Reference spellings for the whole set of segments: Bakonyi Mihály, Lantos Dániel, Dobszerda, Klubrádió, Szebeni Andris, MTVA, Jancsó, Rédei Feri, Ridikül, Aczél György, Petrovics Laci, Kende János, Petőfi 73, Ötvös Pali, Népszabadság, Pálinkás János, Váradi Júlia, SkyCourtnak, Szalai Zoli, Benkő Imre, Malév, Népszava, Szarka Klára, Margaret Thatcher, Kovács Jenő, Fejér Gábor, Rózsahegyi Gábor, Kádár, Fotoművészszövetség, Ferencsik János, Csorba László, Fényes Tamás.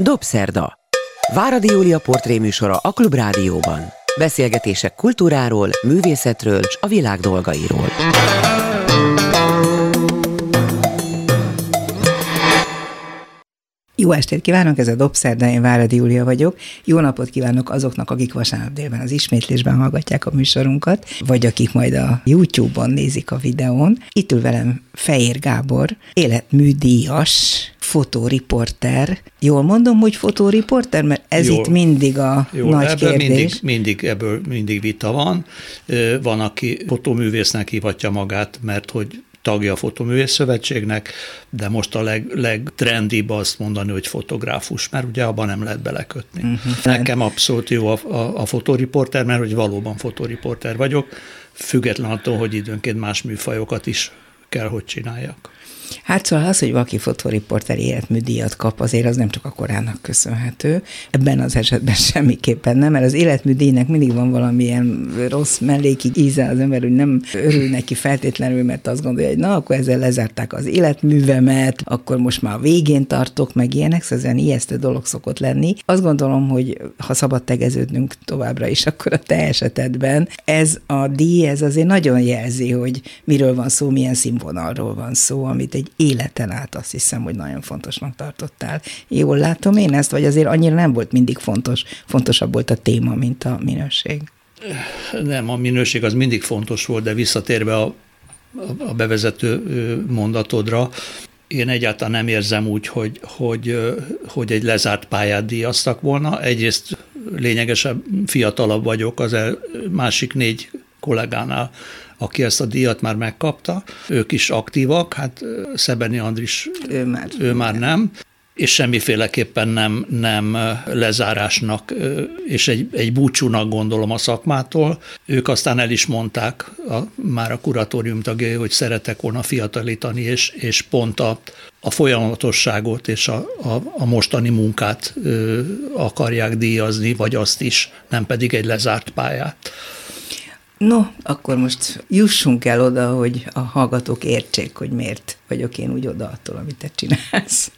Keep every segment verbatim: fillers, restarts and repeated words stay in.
Dobszerda. Váradi Júlia portréműsora a Klubrádióban. Beszélgetések kultúráról, művészetről és a világ dolgairól. Jó estét kívánok, ez a Dobszerda, én Váradi Júlia vagyok. Jó napot kívánok azoknak, akik vasárnap délben az ismétlésben hallgatják a műsorunkat, vagy akik majd a YouTube-on nézik a videón. Itt ül velem Fejér Gábor, életműdíjas, fotóriporter. Jól mondom, hogy fotóriporter, mert ez jól, itt mindig a jól, nagy ebből kérdés. Mindig, mindig, ebből mindig vita van. Van, aki fotoművésznek hívhatja magát, mert hogy tagja a Fotoművészszövetségnek, de most a leg, legtrendibb azt mondani, hogy fotográfus, mert ugye abban nem lehet belekötni. Uh-huh. Nekem abszolút jó a, a, a fotóriporter, mert hogy valóban fotóriporter vagyok, független attól, hogy időnként más műfajokat is kell, hogy csináljak. Hát szóval az, hogy valaki fotóriporter életműdíjat kap, azért az nem csak a korának köszönhető. Ebben az esetben semmiképpen nem, mert az életműdíjnek mindig van valamilyen rossz melléki íze az ember, hogy nem örül neki feltétlenül, mert azt gondolja, hogy na, akkor ezzel lezárták az életművemet, akkor most már a végén tartok, meg ilyenek, szóval ezen ijesztő dolog szokott lenni. Azt gondolom, hogy ha szabad tegeződnünk továbbra is, akkor a te esetedben ez a díj, ez azért nagyon jelzi, hogy miről van szó, milyen színvonalról van szó, amit egy életen át azt hiszem, hogy nagyon fontosnak tartottál. Jól látom én ezt, vagy azért annyira nem volt mindig fontos, fontosabb volt a téma, mint a minőség? Nem, a minőség az mindig fontos volt, de visszatérve a, a bevezető mondatodra, én egyáltalán nem érzem úgy, hogy, hogy, hogy egy lezárt pályát díjaztak volna. Egyrészt lényegesen fiatalabb vagyok az el, másik négy kollégánál, aki ezt a díjat már megkapta, ők is aktívak, hát Szebeni Andris, ő már, ő már nem, és semmiféleképpen nem, nem lezárásnak, és egy, egy búcsúnak gondolom a szakmától. Ők aztán el is mondták, a, már a kuratórium tagjai, hogy szeretek volna fiatalítani, és, és pont a, a folyamatosságot és a, a, a mostani munkát ö, akarják díjazni, vagy azt is, nem pedig egy lezárt pályát. No, akkor most jussunk el oda, hogy a hallgatók értsék, hogy miért vagyok én úgy oda attól, amit te csinálsz.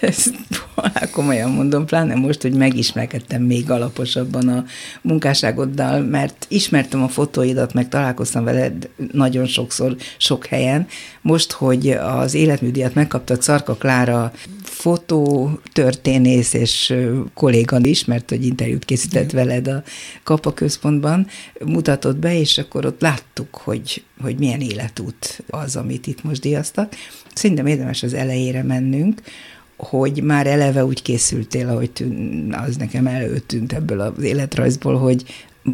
Ezt valá komolyan mondom, pláne most, hogy megismerkedtem még alaposabban a munkásságoddal, mert ismertem a fotóidat, meg találkoztam veled nagyon sokszor, sok helyen. Most, hogy az életműdíjat megkaptad, Szarka Klára fotótörténész és kolléga is, mert hogy interjút készített veled a Kappa Központban, mutatott be, és akkor ott láttuk, hogy, hogy milyen életút az, amit itt most díjaztak. Szerintem érdemes az elejére mennünk, hogy már eleve úgy készültél, ahogy tűn, az nekem előtűnt ebből az életrajzból, hogy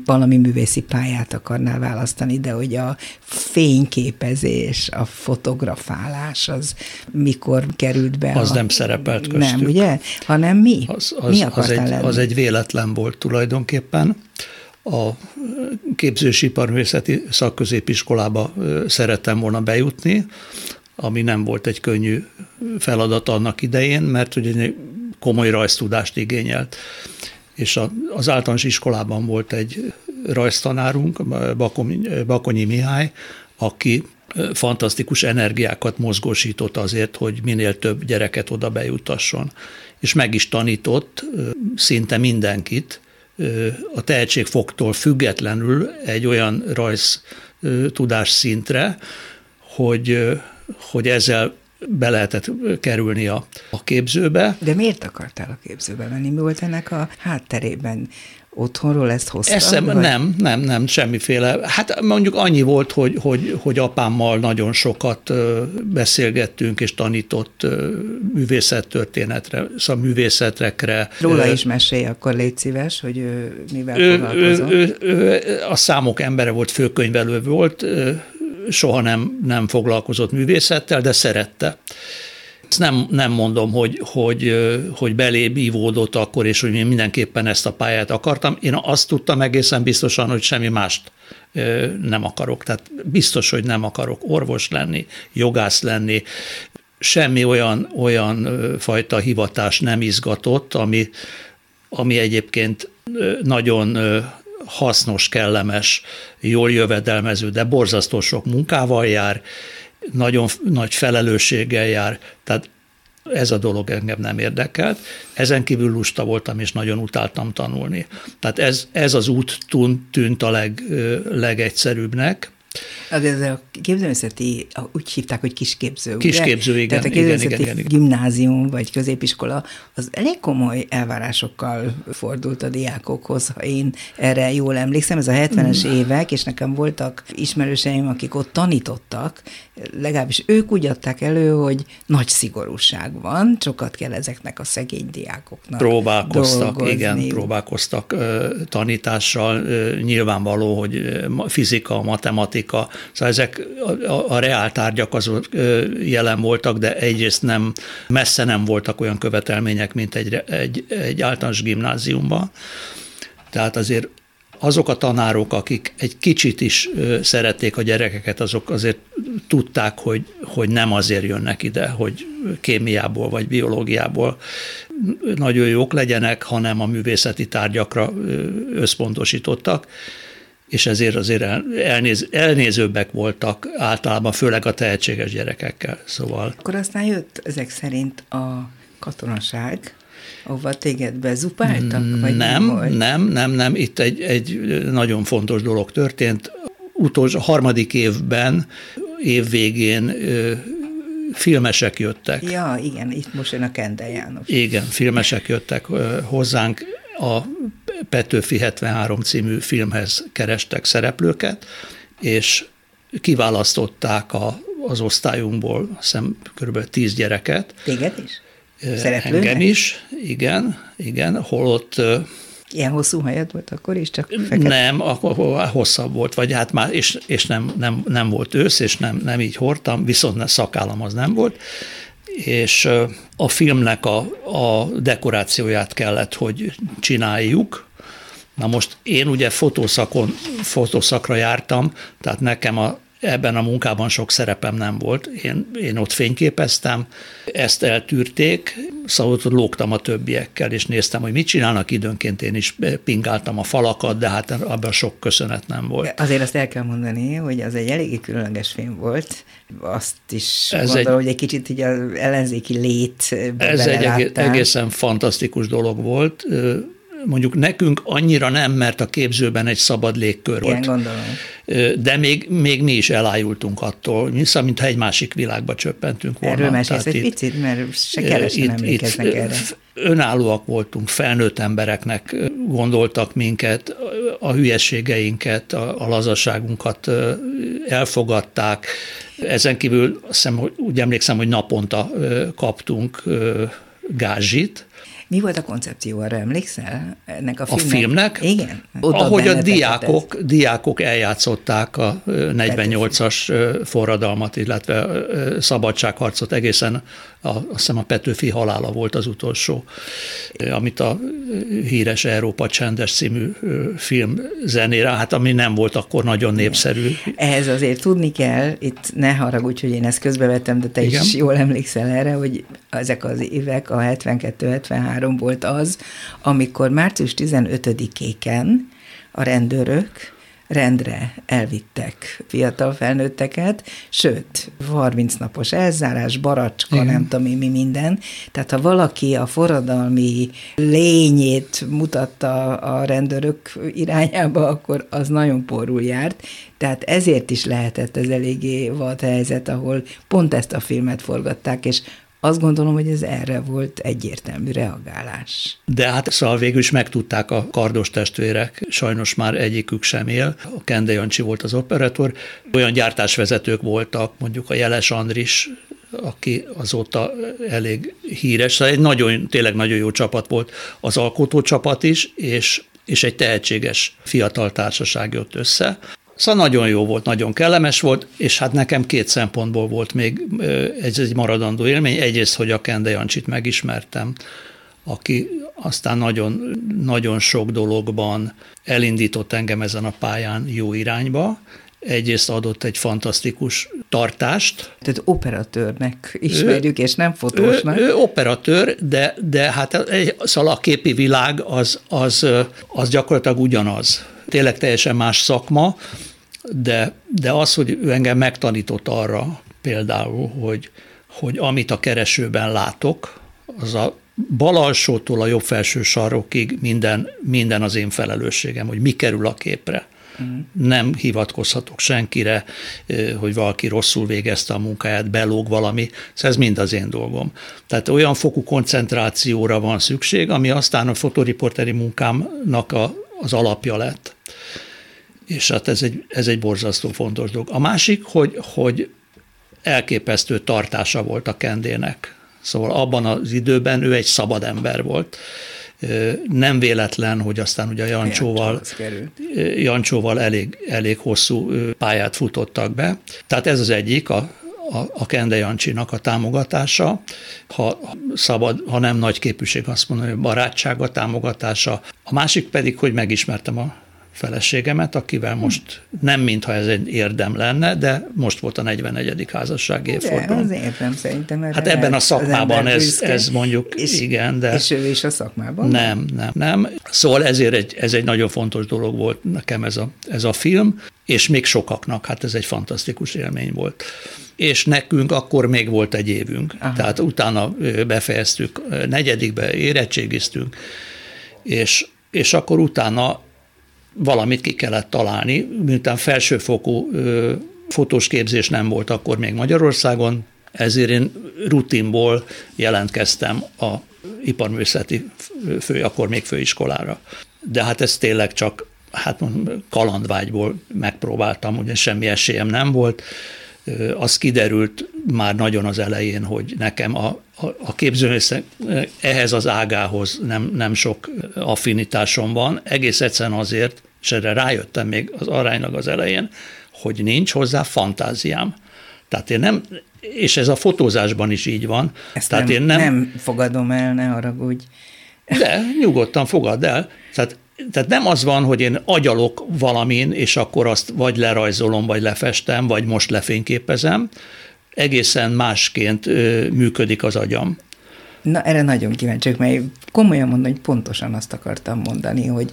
valami művészi pályát akarnál választani, de hogy a fényképezés, a fotografálás, az mikor került be? Az a... nem szerepelt köztük. Nem, ugye? Hanem mi? Az, az, mi akartál az, egy, az egy véletlen volt tulajdonképpen. A Képzős Iparművészeti Szakközépiskolába szerettem volna bejutni, ami nem volt egy könnyű feladat annak idején, mert ugye komoly rajztudást igényelt. És az általános iskolában volt egy rajztanárunk, Bakonyi Mihály, aki fantasztikus energiákat mozgósított azért, hogy minél több gyereket oda bejutasson. És meg is tanított szinte mindenkit, a tehetségfoktól függetlenül egy olyan rajztudás szintre, hogy, hogy ezzel be lehetett kerülni a, a képzőbe. De miért akartál a képzőbe menni? Mi volt ennek a hátterében? Otthonról ezt hoztam? Eszem, nem, nem, nem, semmiféle. Hát mondjuk annyi volt, hogy, hogy, hogy apámmal nagyon sokat beszélgettünk, és tanított művészettörténetre, szóval művészetekre. Róla is mesélj, akkor légy szíves, hogy ő mivel ő, foglalkozom. Ő, ő, ő, a számok embere volt, főkönyvelő volt, soha nem, nem foglalkozott művészettel, de szerette. Ezt nem, nem mondom, hogy, hogy, hogy belébívódott akkor, és hogy mindenképpen ezt a pályát akartam. Én azt tudtam egészen biztosan, hogy semmi mást nem akarok. Tehát biztos, hogy nem akarok orvos lenni, jogász lenni. Semmi olyan, olyan fajta hivatás nem izgatott, ami, ami egyébként nagyon hasznos, kellemes, jól jövedelmező, de borzasztó sok munkával jár, nagyon nagy felelősséggel jár, tehát ez a dolog engem nem érdekelt. Ezen kívül lusta voltam, és nagyon utáltam tanulni. Tehát ez, ez az út tűnt a leg, legegyszerűbbnek. Ez a képzőművészeti, úgy hívták, hogy kisképző. Kisképző, igen. Tehát a képzőművészeti igen, igen, igen, gimnázium vagy középiskola, az elég komoly elvárásokkal fordult a diákokhoz, ha én erre jól emlékszem. Ez a hetvenes mm. évek, és nekem voltak ismerőseim, akik ott tanítottak, legalábbis ők úgy adták elő, hogy nagy szigorúság van, sokat kell ezeknek a szegény diákoknak Próbálkoztak, dolgozni. igen, próbálkoztak tanítással. Nyilvánvaló, hogy fizika, matematika, szóval ezek a, a, a reál tárgyak azok jelen voltak, de egyrészt nem, messze nem voltak olyan követelmények, mint egy, egy, egy általános gimnáziumban. Tehát azért azok a tanárok, akik egy kicsit is szerették a gyerekeket, azok azért tudták, hogy, hogy nem azért jönnek ide, hogy kémiából vagy biológiából nagyon jók legyenek, hanem a művészeti tárgyakra összpontosítottak, és ezért azért elnéz, elnézőbbek voltak általában, főleg a tehetséges gyerekekkel. Szóval. Akkor aztán jött ezek szerint a katonaság, ahova téged bezupáltak? Vagy nem, nem, nem, nem, nem. Itt egy, egy nagyon fontos dolog történt. Utolsó, harmadik évben, év végén filmesek jöttek. Ja, igen, itt most jön a Kende János. Igen, filmesek jöttek hozzánk. A Petőfi hetvenhárom című filmhez kerestek szereplőket, és kiválasztották a, az osztályunkból, hiszem, körülbelül tíz gyereket. Téged is? Szereplőnek? Engem is, igen, igen, holott... Ilyen hosszú hajad volt akkor is, csak fekete? Nem, akkor hosszabb volt, vagy hát már, és, és nem, nem, nem volt ősz, és nem, nem így hordtam, viszont szakállam az nem volt, és a filmnek a, a dekorációját kellett, hogy csináljuk. Na most én ugye fotószakon, fotószakra jártam, tehát nekem a ebben a munkában sok szerepem nem volt. Én, én ott fényképeztem, ezt eltűrték, szóval ott lógtam a többiekkel, és néztem, hogy mit csinálnak, időnként én is pingáltam a falakat, de hát abban sok köszönet nem volt. Azért azt el kell mondani, hogy az egy eléggé különleges film volt, azt is ez gondolom, egy, hogy egy kicsit így az ellenzéki létbe ez beleláttál. Egy egészen fantasztikus dolog volt. Mondjuk nekünk annyira nem, mert a képzőben egy szabad légkör volt. Igen, gondolom. De még, még mi is elájultunk attól, hiszen mintha egy másik világba csöppentünk volna. Erről mesélsz egy picit, mert se kevesen nem emlékeznek erre. Önállóak voltunk, felnőtt embereknek gondoltak minket, a hülyeségeinket, a, a lazaságunkat elfogadták. Ezen kívül azt hiszem, hogy úgy emlékszem, hogy naponta kaptunk gázsit. Mi volt a koncepció, arra emlékszel? Ennek a filmnek? A filmnek? Igen. Ahogy a diákok, diákok eljátszották a negyvennyolcas forradalmat, illetve szabadságharcot egészen, a, azt hiszem a Petőfi halála volt az utolsó, amit a híres Európa csendes című film zenére, hát ami nem volt akkor nagyon népszerű. Ehhez azért tudni kell, itt ne haragudj, hogy én ezt közbevettem, de te Igen. is jól emlékszel erre, hogy ezek az évek, a hetvenkettő hetvenhárom volt az, amikor március tizenötödikéken a rendőrök rendre elvittek fiatal felnőtteket, sőt, harminc napos elzárás, baracska, Igen. nem tudom mi minden. Tehát ha valaki a forradalmi lényét mutatta a rendőrök irányába, akkor az nagyon pórul járt. Tehát ezért is lehetett ez eléggé vad helyzet, ahol pont ezt a filmet forgatták, és azt gondolom, hogy ez erre volt egyértelmű reagálás. De hát szóval végül is megtudták a kardos testvérek, sajnos már egyikük sem él, a Kende Jancsi volt az operatőr, olyan gyártásvezetők voltak, mondjuk a Jeles Andris, aki azóta elég híres, szóval egy nagyon, tényleg nagyon jó csapat volt az alkotócsapat is, és, és egy tehetséges fiatal társaság jött össze. Szóval nagyon jó volt, nagyon kellemes volt, és hát nekem két szempontból volt még egy, egy maradandó élmény. Egyrészt, hogy a Kende Jancsit megismertem, aki aztán nagyon, nagyon sok dologban elindított engem ezen a pályán jó irányba. Egyrészt adott egy fantasztikus tartást. Tehát operatőrnek ismerjük, ő, és nem fotósnak. Ő, ő operatőr, de, de hát egy, szóval a képi világ az, az, az gyakorlatilag ugyanaz. Tényleg teljesen más szakma, de, de az, hogy ő engem megtanított arra például, hogy, hogy amit a keresőben látok, az a bal alsótól a jobb felső sarokig minden, minden az én felelősségem, hogy mi kerül a képre. Mm. Nem hivatkozhatok senkire, hogy valaki rosszul végezte a munkáját, belóg valami, szóval ez mind az én dolgom. Tehát olyan fokú koncentrációra van szükség, ami aztán a fotoriporteri munkámnak a, az alapja lett. És hát ez egy, ez egy borzasztó fontos dolog. A másik, hogy, hogy elképesztő tartása volt a Kendének. Szóval abban az időben ő egy szabad ember volt. Nem véletlen, hogy aztán ugye Jancsóval, Jancsóval elég, elég hosszú pályát futottak be. Tehát ez az egyik, a, a, a Kende Jancsinak a támogatása, ha szabad, ha nem nagy képűség, azt mondom, hogy barátsága támogatása. A másik pedig, hogy megismertem a feleségemet, akivel most nem mintha ez egy érdem lenne, de most volt a negyvenegyedik házassági évforduló. Az érdem szerintem. Hát ebben a szakmában ez, ez mondjuk és, igen, de... És ő is a szakmában? Nem, nem, nem. Szóval ezért egy, ez egy nagyon fontos dolog volt nekem ez a, ez a film, és még sokaknak, hát ez egy fantasztikus élmény volt. És nekünk akkor még volt egy évünk. Aha. Tehát utána befejeztük, negyedikbe érettségiztünk, és, és akkor utána valamit ki kellett találni, miután felsőfokú ö, fotós képzés nem volt akkor még Magyarországon, ezért én rutinból jelentkeztem a iparművészeti fő, akkor még főiskolára. De hát ez tényleg csak hát mondom, kalandvágyból megpróbáltam, ugye semmi esélyem nem volt. Ö, az kiderült már nagyon az elején, hogy nekem a, a, a képzőművészet ehhez az ágához nem, nem sok affinitásom van, egész egyszerűen azért, és erre rájöttem még az aránylag az elején, hogy nincs hozzá fantáziám. Tehát én nem, és ez a fotózásban is így van. Ezt Tehát nem, én nem, nem fogadom el, ne haragudj. De nyugodtan fogad el. Tehát, tehát nem az van, hogy én agyalok valamin, és akkor azt vagy lerajzolom, vagy lefestem, vagy most lefényképezem. Egészen másként ö, működik az agyam. Na, erre nagyon kíváncsiak, mert komolyan mondom, hogy pontosan azt akartam mondani, hogy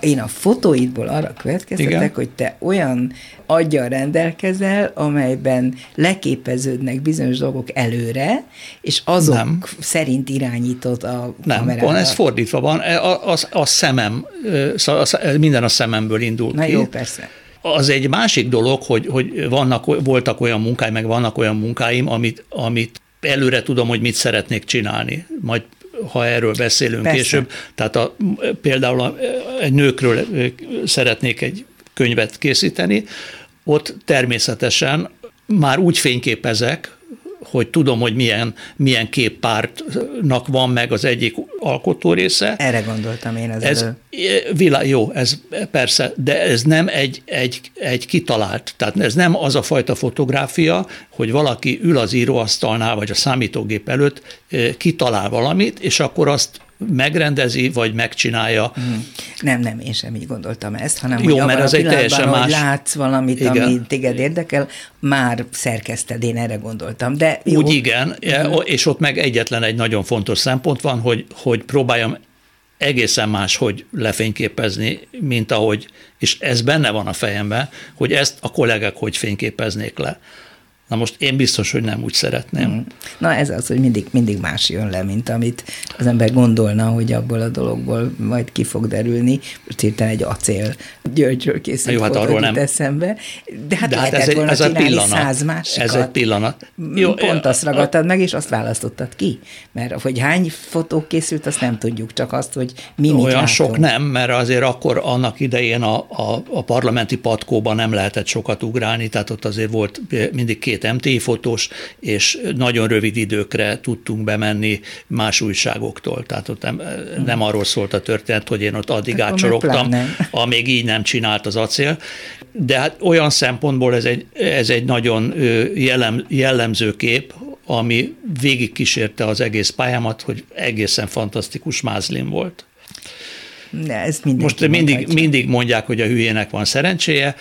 én a fotóidból arra következtetek, igen, hogy te olyan aggyal rendelkezel, amelyben leképeződnek bizonyos dolgok előre, és azok nem. szerint irányítod a nem, kamerára. Nem, ez fordítva van. A, a, a szemem, minden a szememből indul Na ki. Na jó, persze. Az egy másik dolog, hogy, hogy vannak, voltak olyan munkáim, meg vannak olyan munkáim, amit, amit előre tudom, hogy mit szeretnék csinálni. Majd, ha erről beszélünk Persze. később, tehát a, például a, a nőkről szeretnék egy könyvet készíteni, ott természetesen már úgy fényképezek, hogy tudom, hogy milyen, milyen képpártnak van meg az egyik alkotó része. Erre gondoltam én az ez, vilá- Jó, ez persze, de ez nem egy, egy, egy kitalált, tehát ez nem az a fajta fotográfia, hogy valaki ül az íróasztalnál, vagy a számítógép előtt, kitalál valamit, és akkor azt megrendezi, vagy megcsinálja. Hmm. Nem, nem, én sem így gondoltam ezt, hanem Jó, hogy abban a pillanatban, más... látsz valamit, igen, ami téged érdekel, már szerkeszted, én erre gondoltam. De jó. Úgy igen, és ott meg egyetlen egy nagyon fontos szempont van, hogy, hogy próbáljam egészen máshogy lefényképezni, mint ahogy, és ez benne van a fejemben, hogy ezt a kollégák hogy fényképeznék le. Na most én biztos, hogy nem úgy szeretném. Na ez az, hogy mindig, mindig más jön le, mint amit az ember gondolna, hogy abból a dologból majd ki fog derülni. Most hirtelen egy Aczél Györgyről készült hát fotót nem eszembe. De hát, De hát lehetett ez volna egy, ez csinálni pillanat. száz másikat. Ez egy pillanat. Jó, Pont azt ragadtad a... meg, és azt választottad ki. Mert hogy hány fotó készült, azt nem tudjuk, csak azt, hogy mi mit Olyan látunk. Sok nem, mert azért akkor annak idején a, a, a parlamenti patkóban nem lehetett sokat ugrálni, tehát ott azért volt mindig két em té i fotós, és nagyon rövid időkre tudtunk bemenni más újságoktól. Tehát ott nem, nem arról szólt a történet, hogy én ott addig hát, átsorogtam, amíg így nem csinált az Aczél. De hát olyan szempontból ez egy, ez egy nagyon jellem, jellemző kép, ami végigkísérte az egész pályámat, hogy egészen fantasztikus mázlim volt. De ez Most mindig, mindig mondják, hogy a hülyének van szerencséje,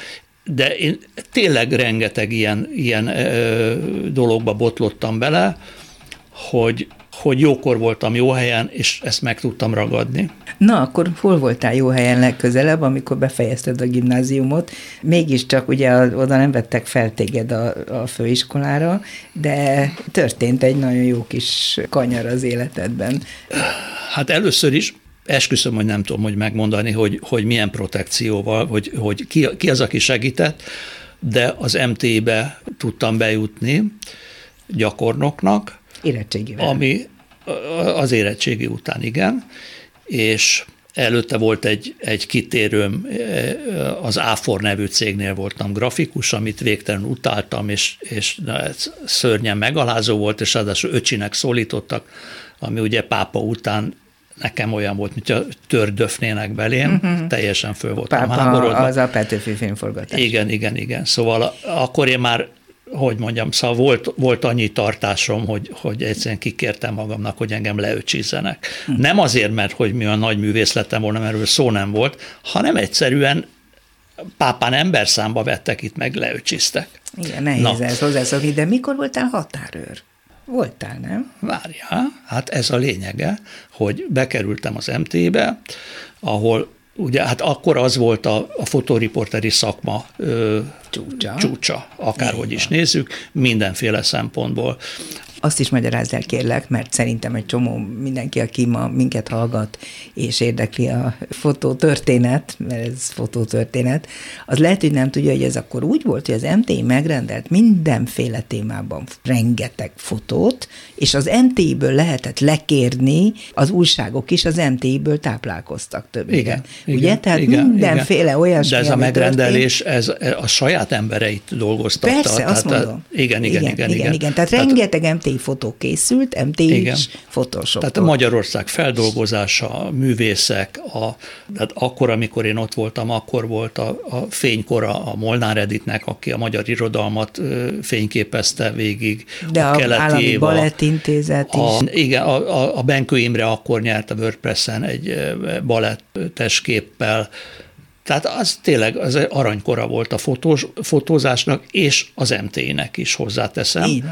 de én tényleg rengeteg ilyen, ilyen ö, dologba botlottam bele, hogy, hogy jókor voltam jó helyen, és ezt meg tudtam ragadni. Na, akkor hol voltál jó helyen legközelebb, amikor befejezted a gimnáziumot? Mégiscsak ugye oda nem vettek fel téged a, a főiskolára, de történt egy nagyon jó kis kanyar az életedben. Hát először is esküszöm, hogy nem tudom, hogy megmondani, hogy, hogy milyen protekcióval, hogy, hogy ki, ki az, aki segített, de az em té i-be tudtam bejutni gyakornoknak. Érettségivel. Ami az érettségi után, igen. És előtte volt egy, egy kitérőm, az Áfor nevű cégnél voltam grafikus, amit végtelenül utáltam, és, és szörnyen megalázó volt, és ráadásul öcsinek szólítottak, ami ugye pápa után nekem olyan volt, mint a tördöfnének belém, uh-huh. teljesen föl voltam háborodva. Az a Petőfi filmforgatás. Igen, igen, igen. Szóval akkor én már, hogy mondjam, szóval volt, volt annyi tartásom, hogy, hogy egyszerűen kikértem magamnak, hogy engem leöcsízzenek. Uh-huh. Nem azért, mert hogy mi a nagy művész lettem volna, mert erről szó nem volt, hanem egyszerűen pápán emberszámba vettek, itt meg leöcsíztek. Igen, nehéz Na. ez hozzászokni, de mikor voltál határőr? Voltál, nem? Várjál, hát ez a lényege, hogy bekerültem az em té i-be, ahol ugye, hát akkor az volt a, a fotóriporteri szakma ö, csúcsa. csúcsa, akárhogy Én is van. Nézzük, mindenféle szempontból. Azt is magyarázz el, kérlek, mert szerintem egy csomó mindenki, aki ma minket hallgat, és érdekli a fotótörténet, mert ez fotótörténet, az lehet, hogy nem tudja, hogy ez akkor úgy volt, hogy az em té i megrendelt mindenféle témában rengeteg fotót, és az em té i-ből lehetett lekérni, az újságok is az em té i-ből táplálkoztak többé. Igen, igen. Ugye? Tehát igen, mindenféle igen. olyasmi, ami történt. De ez a megrendelés, ez a saját embereit dolgoztatta. Persze, tehát, azt mondom. Igen, igen, igen. igen, igen, igen. igen. Tehát, tehát rengeteg em té i fotó készült, em té i is fotósok. Tehát a Magyarország feldolgozása, a művészek, a, tehát akkor, amikor én ott voltam, akkor volt a, a fénykora a Molnár Edithnek, aki a magyar irodalmat fényképezte végig. De a, a Állami Éva, Balettintézet a, is. Igen, a, a Benkő Imre akkor nyert a WordPress-en egy balettes képpel. Tehát az tényleg az aranykora volt a fotós, fotózásnak, és az em té i-nek is, hozzáteszem. Így.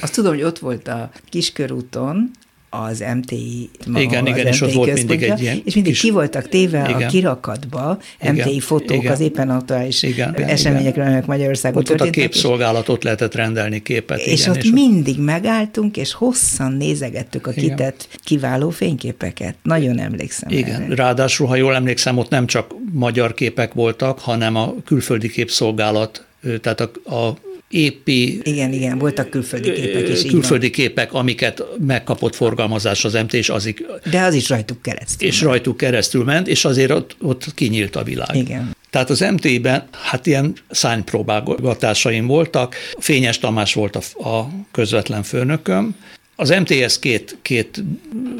Azt tudom, hogy ott volt a Kiskörúton az em té i, ma, igen, igen, és ott volt mindig egy ilyen és mindig kis, ki voltak téve igen, a kirakatba igen, em té i fotók igen, az éppen aktuális eseményekről, amelyek Magyarországon történtek. Ott a képszolgálatot lehetett rendelni, képet. És igen, ott és mindig ott megálltunk, és hosszan nézegettük a igen. kitett kiváló fényképeket. Nagyon emlékszem. Igen, erre. Ráadásul, ha jól emlékszem, ott nem csak magyar képek voltak, hanem a külföldi képszolgálat, tehát a, a épi... Igen, igen, voltak külföldi képek is. Külföldi képek, amiket megkapott forgalmazás az em té i, és azik... De az is rajtuk keresztül. És ment. rajtuk keresztül ment, és azért ott, ott kinyílt a világ. Igen. Tehát az em té i-ben hát ilyen szánypróbálgatásaim voltak. Fényes Tamás volt a, a közvetlen főnököm. Az em té i-hez két, két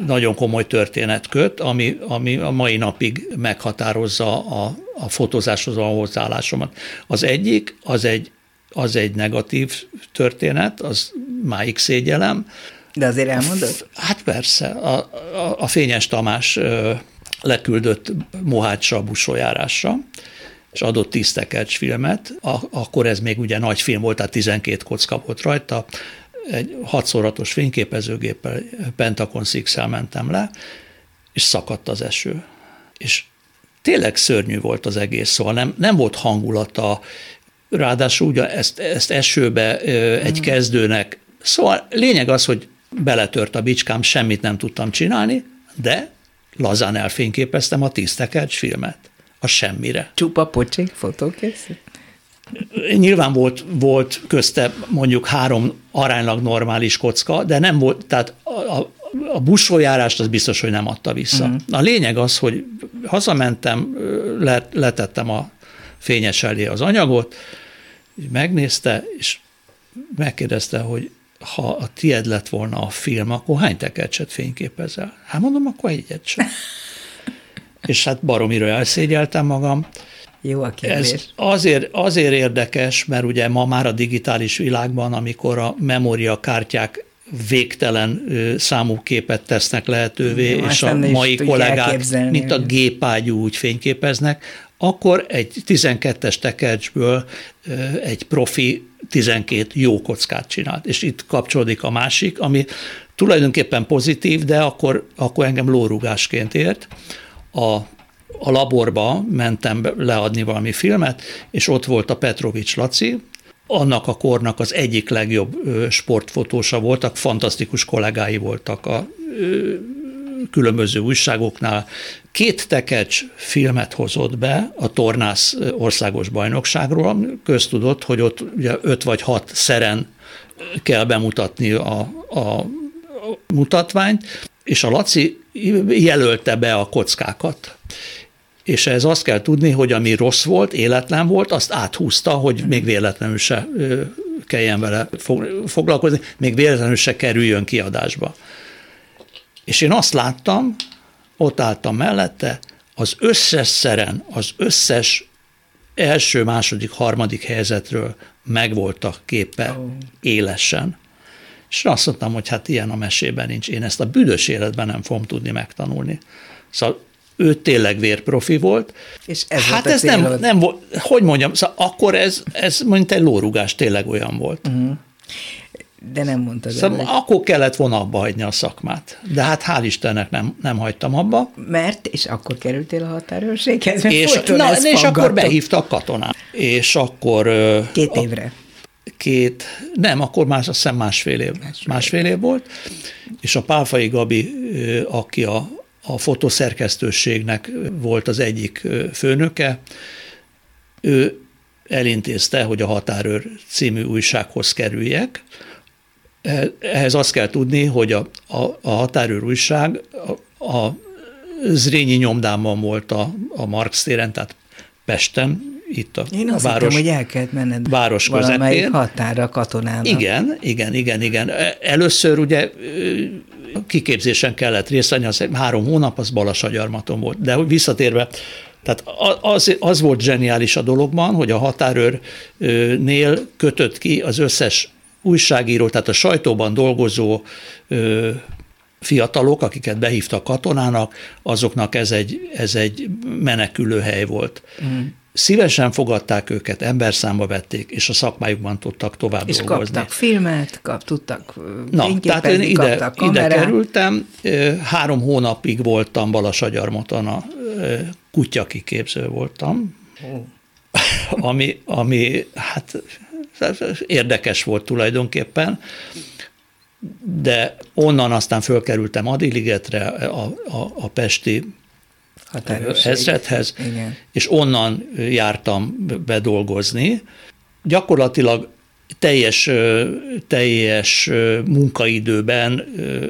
nagyon komoly történet köt, ami, ami a mai napig meghatározza a, a fotózáshoz való hozzáállásomat. Az egyik, az egy az egy negatív történet, az máig szégyellem. De azért elmondod? Hát persze. A, a, a Fényes Tamás leküldött Mohácsra a buszoljárásra, és adott tíz tekercs filmet. A, akkor ez még ugye nagy film volt, tehát tizenkét kocka volt rajta. Egy hatszororatos fényképezőgéppel, Pentagon Six-el mentem le, és szakadt az eső. És tényleg szörnyű volt az egész, szóval nem, nem volt hangulata. Ráadásul ugye ezt, ezt esőbe egy kezdőnek. Szóval lényeg az, hogy beletört a bicskám, semmit nem tudtam csinálni, de lazán elfényképeztem a tíz tekercs filmet. A semmire. Csupa pocsék fotókész? Nyilván volt, volt közte mondjuk három aránylag normális kocka, de nem volt, tehát a, a A bussoljárást az biztos, hogy nem adta vissza. Uh-huh. A lényeg az, hogy hazamentem, let, letettem a Fényes elé az anyagot, megnézte, és megkérdezte, hogy ha a tied lett volna a film, akkor hány tekercset fényképezel? Hát mondom, akkor egyet sem. És hát baromira elszégyeltem magam. Jó a kérdés. Ez azért, azért érdekes, mert ugye ma már a digitális világban, amikor a memóriakártyák végtelen számú képet tesznek lehetővé, Jó, és a mai kollégák, mint a gépágyú úgy fényképeznek, akkor egy tizenkettes tekercsből egy profi tizenkét jó kockát csinált. És itt kapcsolódik a másik, ami tulajdonképpen pozitív, de akkor, akkor engem lórugásként ért. A, a laborba mentem leadni valami filmet, és ott volt a Petrovics Laci, annak a kornak az egyik legjobb sportfotósa voltak, fantasztikus kollégái voltak a különböző újságoknál. Két tekercs filmet hozott be a tornász országos bajnokságról, köztudott, hogy ott ugye öt vagy hat szeren kell bemutatni a, a mutatványt, és a Laci jelölte be a kockákat. És ez azt kell tudni, hogy ami rossz volt, életlen volt, azt áthúzta, hogy még véletlenül se kelljen vele foglalkozni, még véletlenül se kerüljön kiadásba. És én azt láttam, ott álltam mellette, az összes szeren, az összes első, második, harmadik helyzetről megvoltak képe élesen. És azt mondtam, hogy hát ilyen a mesében nincs, én ezt a büdös életben nem fogom tudni megtanulni. Szóval ő tényleg vérprofi volt. És ez hát ez nem, nem volt, hogy mondjam, szóval akkor ez, ez mint egy lórugás tényleg olyan volt. Uh-huh. De nem mondtad. Szóval akkor kellett volna abba hagyni a szakmát. De hát hál' Istennek nem, nem hagytam abba. Mert, és akkor kerültél a határőrséghez, és, na, és akkor behívtak katonát. És akkor... Két évre. A, két, nem, akkor már azt hiszem másfél év. Másfél, másfél év volt. És a Pálfai Gabi, aki a, a fotószerkesztőségnek volt az egyik főnöke, ő elintézte, hogy a Határőr című újsághoz kerüljek. Ehhez azt kell tudni, hogy a, a, a Határőr újság a, a Zrínyi nyomdámban volt a, a Marx téren, tehát Pesten, itt a, Én a város. Én azt hittem, hogy el kellett menned város valamelyik közepén. Határra katonának. Igen, igen, igen, igen. Először ugye kiképzésen kellett részt venni, az három hónap, az Balassagyarmaton volt. De visszatérve, tehát az, az volt zseniális a dologban, hogy a Határőrnél kötött ki az összes újságíró, tehát a sajtóban dolgozó ö, fiatalok, akiket behívtak katonának, azoknak ez egy, ez egy menekülőhely volt. Mm. Szívesen fogadták őket, emberszámba vették, és a szakmájukban tudtak tovább és dolgozni. És kaptak filmet, kap, tudtak Na, tehát én ide, ide kerültem, három hónapig voltam Balassagyarmaton, a kutyakiképző voltam, oh. ami, ami hát... Érdekes volt tulajdonképpen, de onnan aztán fölkerültem Adiligetre, a, a, a pesti ezredhez, és onnan jártam bedolgozni. Gyakorlatilag teljes, teljes munkaidőben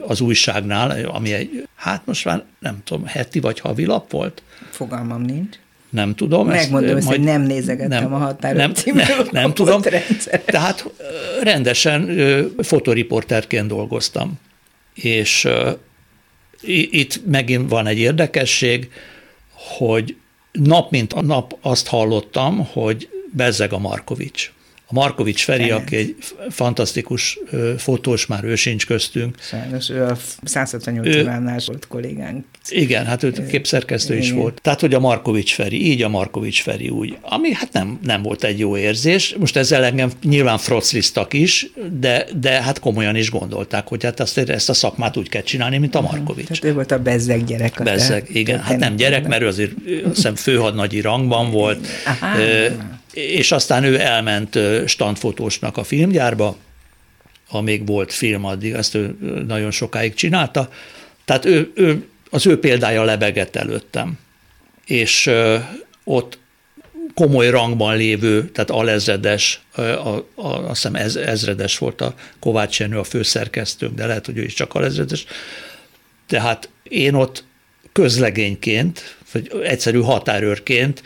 az újságnál, ami egy, hát most már nem tudom, heti vagy havilap volt? Fogalmam nincs. Nem tudom. Megmondom ezt, ezt hogy nem nézegettem nem, a Határőr nem, című nem, nem tudom. Rendszeren. Tehát rendesen fotoriporterként dolgoztam. És uh, itt megint van egy érdekesség, hogy nap mint a nap azt hallottam, hogy bezzeg a Markovics. A Markovics Feri, aki egy fantasztikus fotós, már ő sincs köztünk. Sajnos ő a száz hatvannyolc évnál volt kollégánk. Igen, hát ő képszerkesztő is volt. Tehát, hogy a Markovics Feri, így a Markovics Feri úgy, ami hát nem, nem volt egy jó érzés. Most ezzel engem nyilván frocliztak is, de, de hát komolyan is gondolták, hogy hát azt, ezt a szakmát úgy kell csinálni, mint a Markovics. Tehát ő volt a bezzeg gyerek. Bezzeg, te, igen. Te hát nem gyerek, mert ő azért azt hiszem főhadnagyi rangban volt. Aha. Ö, és aztán ő elment standfotósnak a filmgyárba, amíg volt film addig, ezt ő nagyon sokáig csinálta, tehát ő, ő, az ő példája lebegett előttem, és ott komoly rangban lévő, tehát alezredes, a, a, azt hiszem ez, ezredes volt a Kovács Jenő, a főszerkesztőnk, de lehet, hogy ő is csak alezredes, tehát én ott közlegényként, vagy egyszerű határőrként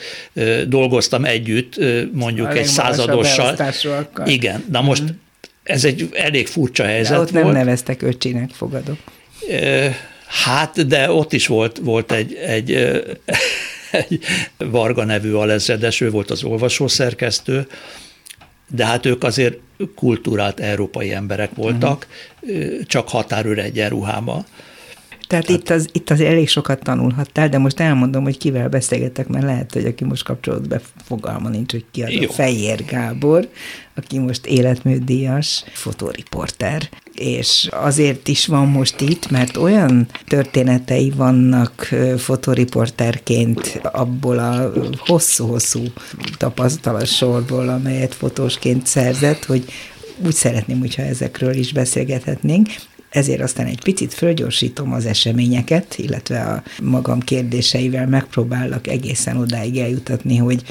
dolgoztam együtt, mondjuk elég egy századossal. Igen, na most hmm. ez egy elég furcsa helyzet volt. De ott volt. Nem neveztek öcsinek, fogadok. Hát, de ott is volt, volt egy, egy, egy Varga nevű alezredes, ő volt az olvasószerkesztő, de hát ők azért kultúrált európai emberek voltak, hmm. csak határőr egyenruhában. Tehát itt, az, itt az elég sokat tanulhattál, de most elmondom, hogy kivel beszélgetek, mert lehet, hogy aki most kapcsolódott be, fogalma nincs, hogy ki az. Jó. A Fejér Gábor, aki most életműdíjas, fotóriporter, és azért is van most itt, mert olyan történetei vannak fotóriporterként abból a hosszú-hosszú tapasztalat sorból, amelyet fotósként szerzett, hogy úgy szeretném, hogyha ezekről is beszélgethetnénk. Ezért aztán egy picit fölgyorsítom az eseményeket, illetve a magam kérdéseivel megpróbálok egészen odáig eljutatni, hogy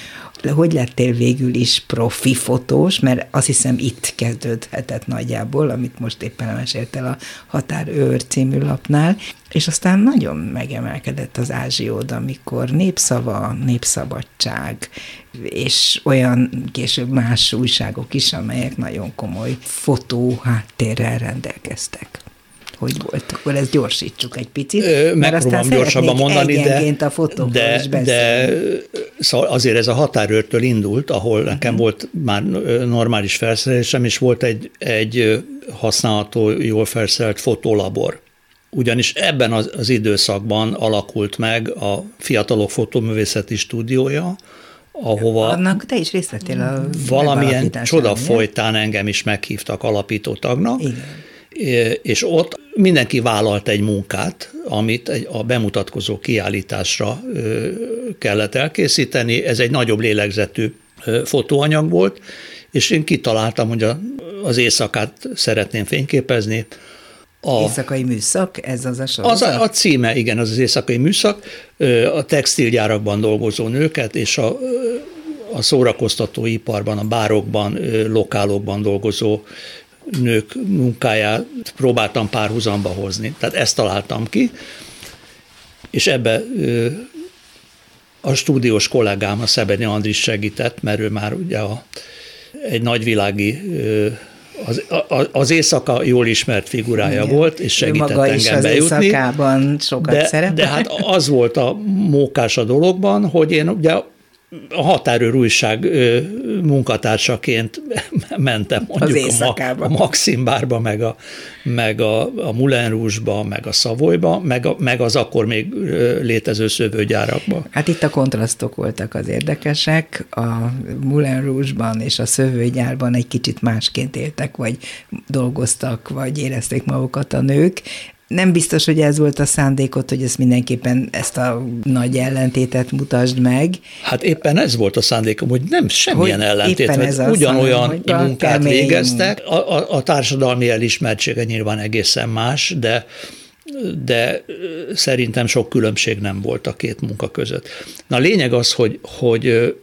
hogy lettél végül is profi fotós, mert azt hiszem itt kezdődhetett nagyjából, amit most éppen elmeséltél a Határőr című lapnál, és aztán nagyon megemelkedett az ázsiód, amikor Népszava, Népszabadság, és olyan később más újságok is, amelyek nagyon komoly fotó háttérrel rendelkeztek. Hogy volt, akkor ezt gyorsítsuk egy picit. Ö, mert aztán gyorsabban mondani, egyenként de, a fotókról de, is beszélni. De szóval azért ez a Határőrtől indult, ahol nekem uh-huh. volt már normális felszerelésem, és volt egy, egy használható, jól felszerelt fotolabor. Ugyanis ebben az, az időszakban alakult meg a Fiatalok Fotoművészeti Stúdiója, ahova annak te is részt vettél a valamilyen csoda folytán engem is meghívtak alapító tagnak. Igen. És ott mindenki vállalt egy munkát, amit a bemutatkozó kiállításra kellett elkészíteni. Ez egy nagyobb lélegzetű fotóanyag volt, és én kitaláltam, hogy az éjszakát szeretném fényképezni. A, éjszakai műszak, ez az a sorozat? A címe, igen, az az éjszakai műszak. A textilgyárakban dolgozó nőket és a, a szórakoztatóiparban, a bárokban, lokálokban dolgozó nők munkáját próbáltam párhuzamba hozni. Tehát ezt találtam ki, és ebbe a stúdiós kollégám, a Szebeni Andris segített, mert ő már ugye a, egy nagyvilági, az, az éjszaka jól ismert figurája. Igen. Volt, és segített engem bejutni. Ő maga is bejutni, az éjszakában sokat de, szerepel. De hát az volt a mókás a dologban, hogy én ugye a Határőr újság munkatársaként mentem mondjuk a, a Maxim bárba, meg a, meg a, a Moulin Rouge-ba, meg a Savoyba, meg, a, meg az akkor még létező szövőgyárakba. Hát itt a kontrasztok voltak az érdekesek. A Moulin Rouge-ban és a szövőgyárban egy kicsit másként éltek, vagy dolgoztak, vagy érezték magukat a nők. Nem biztos, hogy ez volt a szándékod, hogy ezt mindenképpen ezt a nagy ellentétet mutasd meg. Hát éppen ez volt a szándékom, hogy nem semmilyen hogy ellentét, mert ugyanolyan szándék, munkát kemény. Végeztek. A, a, a társadalmi elismertsége nyilván egészen más, de, de szerintem sok különbség nem volt a két munka között. Na, a lényeg az, hogy, hogy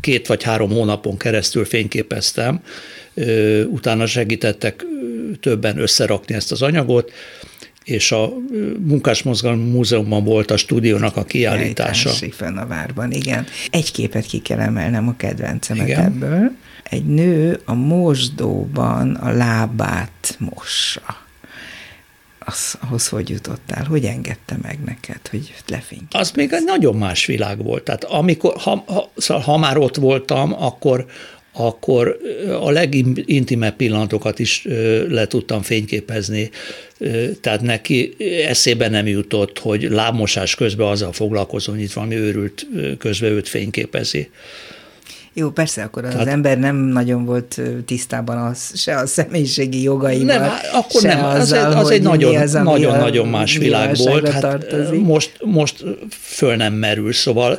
két vagy három hónapon keresztül fényképeztem, utána segítettek többen összerakni ezt az anyagot, és a Munkásmozgalmi Múzeumban volt a stúdiónak a kiállítása. Fenn a várban, igen. Egy képet ki kell emelnem, a kedvencemet, igen, ebből. Egy nő a mosdóban a lábát mossa. Az, ahhoz hogy jutottál? Hogy engedte meg neked, hogy lefényképezd? Az még egy nagyon más világ volt. Tehát amikor, ha, ha, szóval, ha már ott voltam, akkor akkor a legintimebb pillanatokat is le tudtam fényképezni, tehát neki eszébe nem jutott, hogy lábmosás közben azzal foglalkozom, hogy itt valami őrült közben őt fényképezi. Jó, persze, akkor tehát az ember nem nagyon volt tisztában az, se a személyiségi jogaival, nem, akkor se nem, azzal, az, az egy nagyon-nagyon más világ volt. Hát, most, most föl nem merül, szóval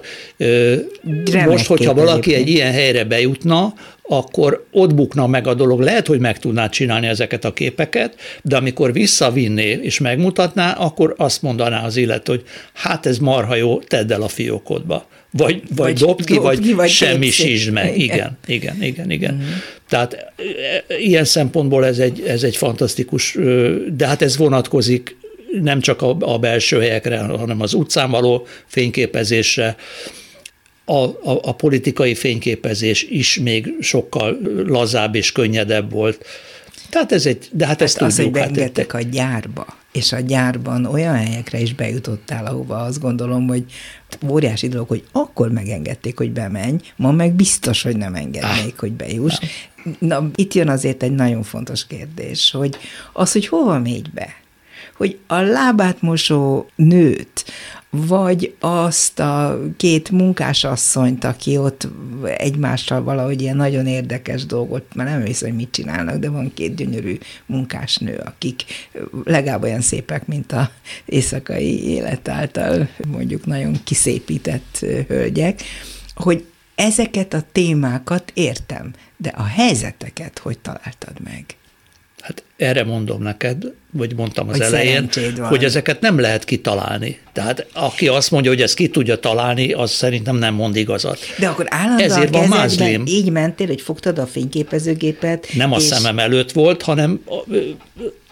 remek most, hogyha valaki éppen egy ilyen helyre bejutna, akkor ott bukna meg a dolog. Lehet, hogy meg tudná csinálni ezeket a képeket, de amikor visszavinné és megmutatná, akkor azt mondaná az illető, hogy hát ez marha jó, tedd el a fiókodba. Vagy, vagy, vagy dobd ki, dobd vagy, vagy semmisítsd meg. Igen, igen, igen, igen. Mm. Tehát ilyen szempontból ez egy, ez egy fantasztikus, de hát ez vonatkozik nem csak a, a belső helyekre, hanem az utcán való fényképezésre. A, a, a politikai fényképezés is még sokkal lazább és könnyedebb volt. Tehát ez egy, de hát, hát ezt az, tudjuk. Az, hogy hát a gyárba, és a gyárban olyan helyekre is bejutottál, ahova azt gondolom, hogy óriási dolog, hogy akkor megengedték, hogy bemenj, ma meg biztos, hogy nem engednék, ah, hogy bejuss. Nem. Na, itt jön azért egy nagyon fontos kérdés, hogy az, hogy hova mégy be? hogy a lábát mosó nőt, vagy azt a két munkásasszonyt, aki ott egymással valahogy ilyen nagyon érdekes dolgot, már nem hiszem, hogy mit csinálnak, de van két gyönyörű munkásnő, akik legalább olyan szépek, mint az éjszakai élet által mondjuk nagyon kiszépített hölgyek, hogy ezeket a témákat értem, de a helyzeteket hogy találtad meg? Hát erre mondom neked, vagy mondtam az hogy elején, hogy ezeket nem lehet kitalálni. Tehát aki azt mondja, hogy ezt ki tudja találni, az szerintem nem mond igazat. De akkor állandóan a kezedben így mentél, hogy fogtad a fényképezőgépet. Nem a szemem előtt volt, hanem...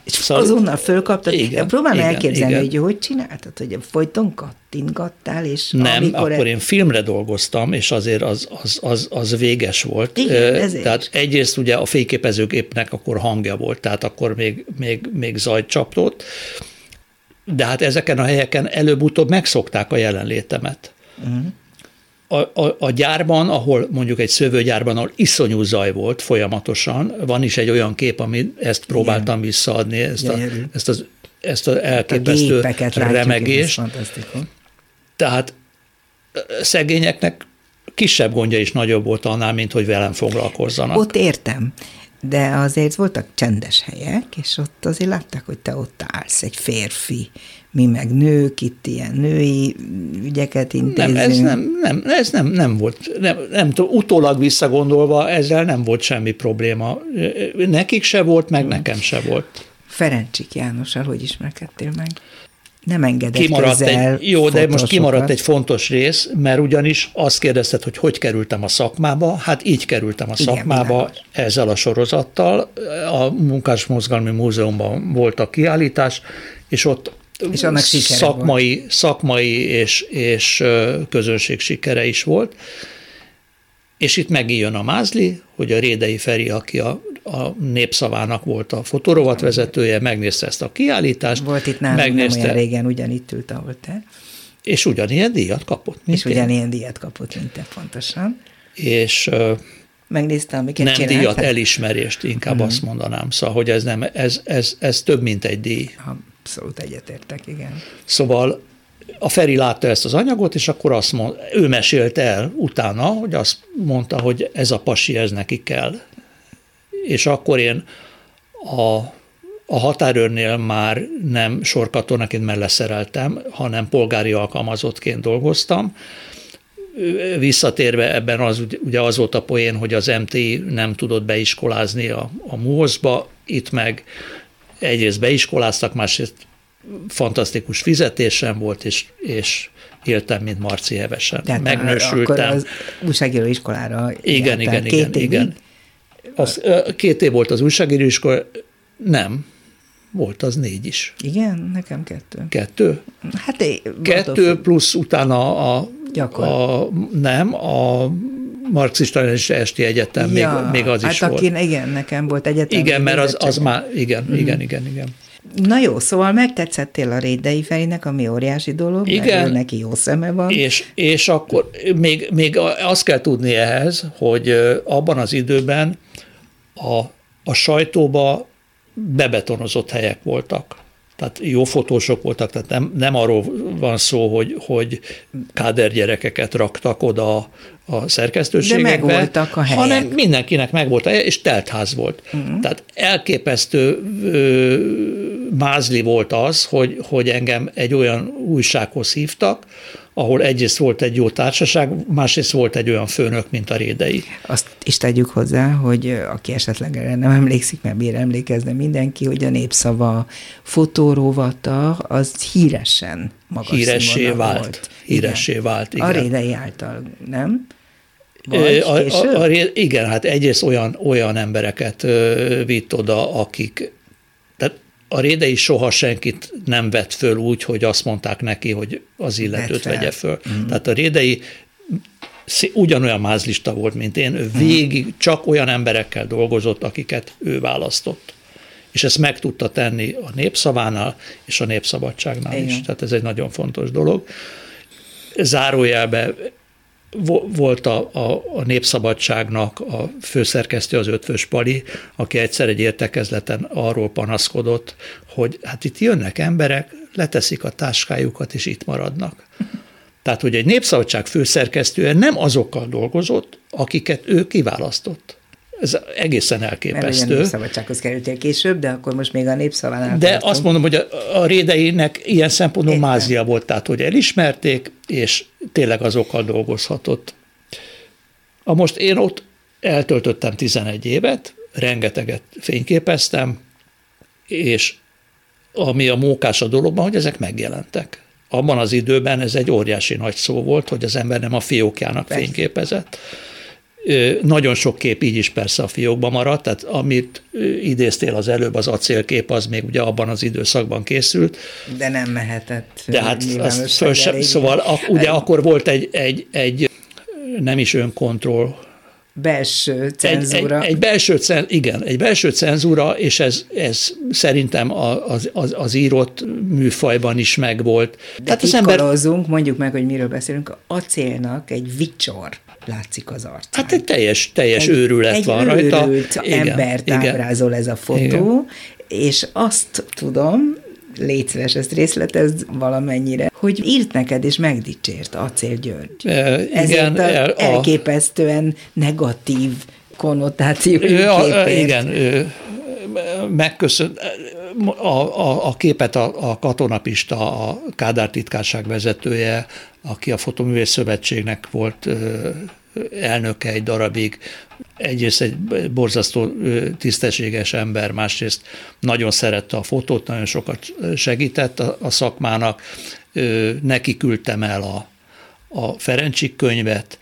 Szóval... Azonnal fölkaptad. Próbálom elképzelni, igen. hogy hogy csináltad, hogy folyton kattintgattál, és nem, amikor... akkor én filmre dolgoztam, és azért az, az, az, az véges volt. Igen, ezért. Tehát egyrészt ugye a fényképezőgépnek akkor hangja volt, tehát akkor még, még, még zajt csaptott, de hát ezeken a helyeken előbb-utóbb megszokták a jelenlétemet. Uh-huh. A, a, a gyárban, ahol mondjuk egy szövőgyárban, ahol iszonyú zaj volt folyamatosan, van is egy olyan kép, amit ezt próbáltam igen. visszaadni, ezt, a, ezt, az, ezt az elképesztő remegést. Tehát szegényeknek kisebb gondja is nagyobb volt annál, mint hogy velem foglalkozzanak. Ott értem, de azért voltak csendes helyek, és ott azért látták, hogy te ott állsz, egy férfi, mi meg nők, itt ilyen női ügyeket intézünk. Nem, ez nem, nem, ez nem, nem volt, nem, nem tudom, utólag visszagondolva ezzel nem volt semmi probléma. Nekik se volt, meg nekem se volt. Ferencsik Jánossal hogy ismerkedtél meg? Nem engedett közel. Egy, jó, de most kimaradt egy fontos rész, mert ugyanis azt kérdezted, hogy hogy kerültem a szakmába. Hát így kerültem a igen, szakmába világos. Ezzel a sorozattal. A Munkásmozgalmi Múzeumban volt a kiállítás, és ott és annak szakmai, volt. szakmai és, és közönség sikere is volt. És itt megijön a mázli, hogy a Rédei Feri, aki a, a Népszavának volt a fotórovat vezetője, megnézte ezt a kiállítást. Volt itt nálunk megnézte, nem olyan régen, ugyanitt ült, ahol te. És ugyanilyen díjat kapott. És én. ugyanilyen díjat kapott, mint te, pontosan. És... Megnézte, amiket nem csináltál? Díjat, elismerést, inkább hmm. azt mondanám. Szóval, hogy ez, nem, ez, ez, ez több, mint egy díj. Abszolút egyetértek, igen. Szóval a Feri látta ezt az anyagot, és akkor azt mond, ő mesélte el utána, hogy azt mondta, hogy ez a pasi, ez neki kell. És akkor én a, a határőrnél már nem sorkatonaként, mert leszereltem, hanem polgári alkalmazottként dolgoztam. Visszatérve ebben az, ugye az volt a poén, hogy az em té i nem tudott beiskolázni a, a múzba, itt meg egyrészt beiskoláztak, másrészt fantasztikus fizetésem volt, és, és éltem, mint Marci Hevesen. Tehát megnősültem. Akkor az újságíró iskolára igen, igen, igen, két igen. Az, két év volt az újságíró iskola, nem. Volt az négy is. Igen, nekem kettő. Kettő? Hát én, kettő plusz utána a, a nem, a marxista és esti egyetem, ja, még, még az hát is volt. Hát igen, nekem volt egyetem. Igen, mert az, az már, igen, mm. igen, igen, igen. Na jó, szóval megtetszettél a Rédei Ferinek, ami óriási dolog, igen, mert neki jó szeme van. És, és akkor még, még azt kell tudni ehhez, hogy abban az időben a, a sajtóba bebetonozott helyek voltak. Tehát jó fotósok voltak, tehát nem, nem arról van szó, hogy, hogy káder gyerekeket raktak oda a szerkesztőségekbe. De megvoltak a helyek. Hanem mindenkinek megvolt a helye, és teltház volt. Uh-huh. Tehát elképesztő ö, mázli volt az, hogy, hogy engem egy olyan újsághoz hívtak, ahol egyrészt volt egy jó társaság, másrészt volt egy olyan főnök, mint a Rédei. Azt is tegyük hozzá, hogy aki esetleg erre nem emlékszik, mert miért emlékezne mindenki, hogy a Népszava fotóróvata az híresen magas híressé vált. Volt. Híressé igen. vált, igen. A Rédei által, nem? Vagy a, a, a, igen, hát egyrészt olyan, olyan embereket vitt oda, akik... A Rédei soha senkit nem vett föl úgy, hogy azt mondták neki, hogy az illetőt fel. vegye föl. Mm. Tehát a Rédei ugyanolyan mázlista volt, mint én. Ő végig mm. csak olyan emberekkel dolgozott, akiket ő választott. És ezt meg tudta tenni a Népszavánál és a Népszabadságnál igen. is. Tehát ez egy nagyon fontos dolog. Zárójelben Volt a, a, a Népszabadságnak a főszerkesztő, az Ötvös Pali, aki egyszer egy értekezleten arról panaszkodott, hogy hát itt jönnek emberek, leteszik a táskájukat, és itt maradnak. Tehát, hogy egy Népszabadság főszerkesztője nem azokkal dolgozott, akiket ő kiválasztott. Ez egészen elképesztő. Mert ugye a Népszabadsághoz kerültél később, de akkor most még a Népszavánál. De tartunk. Azt mondom, hogy a, a Rédeinek ilyen szempontból mázlia volt, tehát hogy elismerték, és tényleg azokkal dolgozhatott. A most én ott eltöltöttem tizenegy évet, rengeteget fényképeztem, és ami a mókás a dologban, hogy ezek megjelentek. Abban az időben ez egy óriási nagy szó volt, hogy az ember nem a fiókjának persze. fényképezett. Nagyon sok kép így is persze a fiókban maradt, tehát amit idéztél az előbb, az Aczél kép, az még ugye abban az időszakban készült. De nem mehetett. De hát az föl sem, szóval a, ugye el... akkor volt egy, egy, egy nem is önkontroll. Belső cenzúra. Egy, egy, egy belső cenzúra, igen, egy belső cenzúra, és ez, ez szerintem az, az, az írott műfajban is megvolt. De hát titkolózunk, ember... mondjuk meg, hogy miről beszélünk, a Acélnak egy vicsor látszik az arcán. Hát egy teljes, teljes egy, őrület egy van rajta. Egy őrült embert ábrázol ez a fotó, igen. És azt tudom, légy szíves, ezt részletezd valamennyire, hogy írt neked és megdicsért Aczél György. E, igen, el, a elképesztően negatív konnotáció képért. Igen, ő megköszönt a, a, a képet a, a katonapista, a Kádár titkárság vezetője, aki a Fotoművészszövetségnek volt elnöke egy darabig. Egyrészt egy borzasztó tisztességes ember, másrészt nagyon szerette a fotót, nagyon sokat segített a, a szakmának. Neki küldtem el a, a Ferencsik könyvet,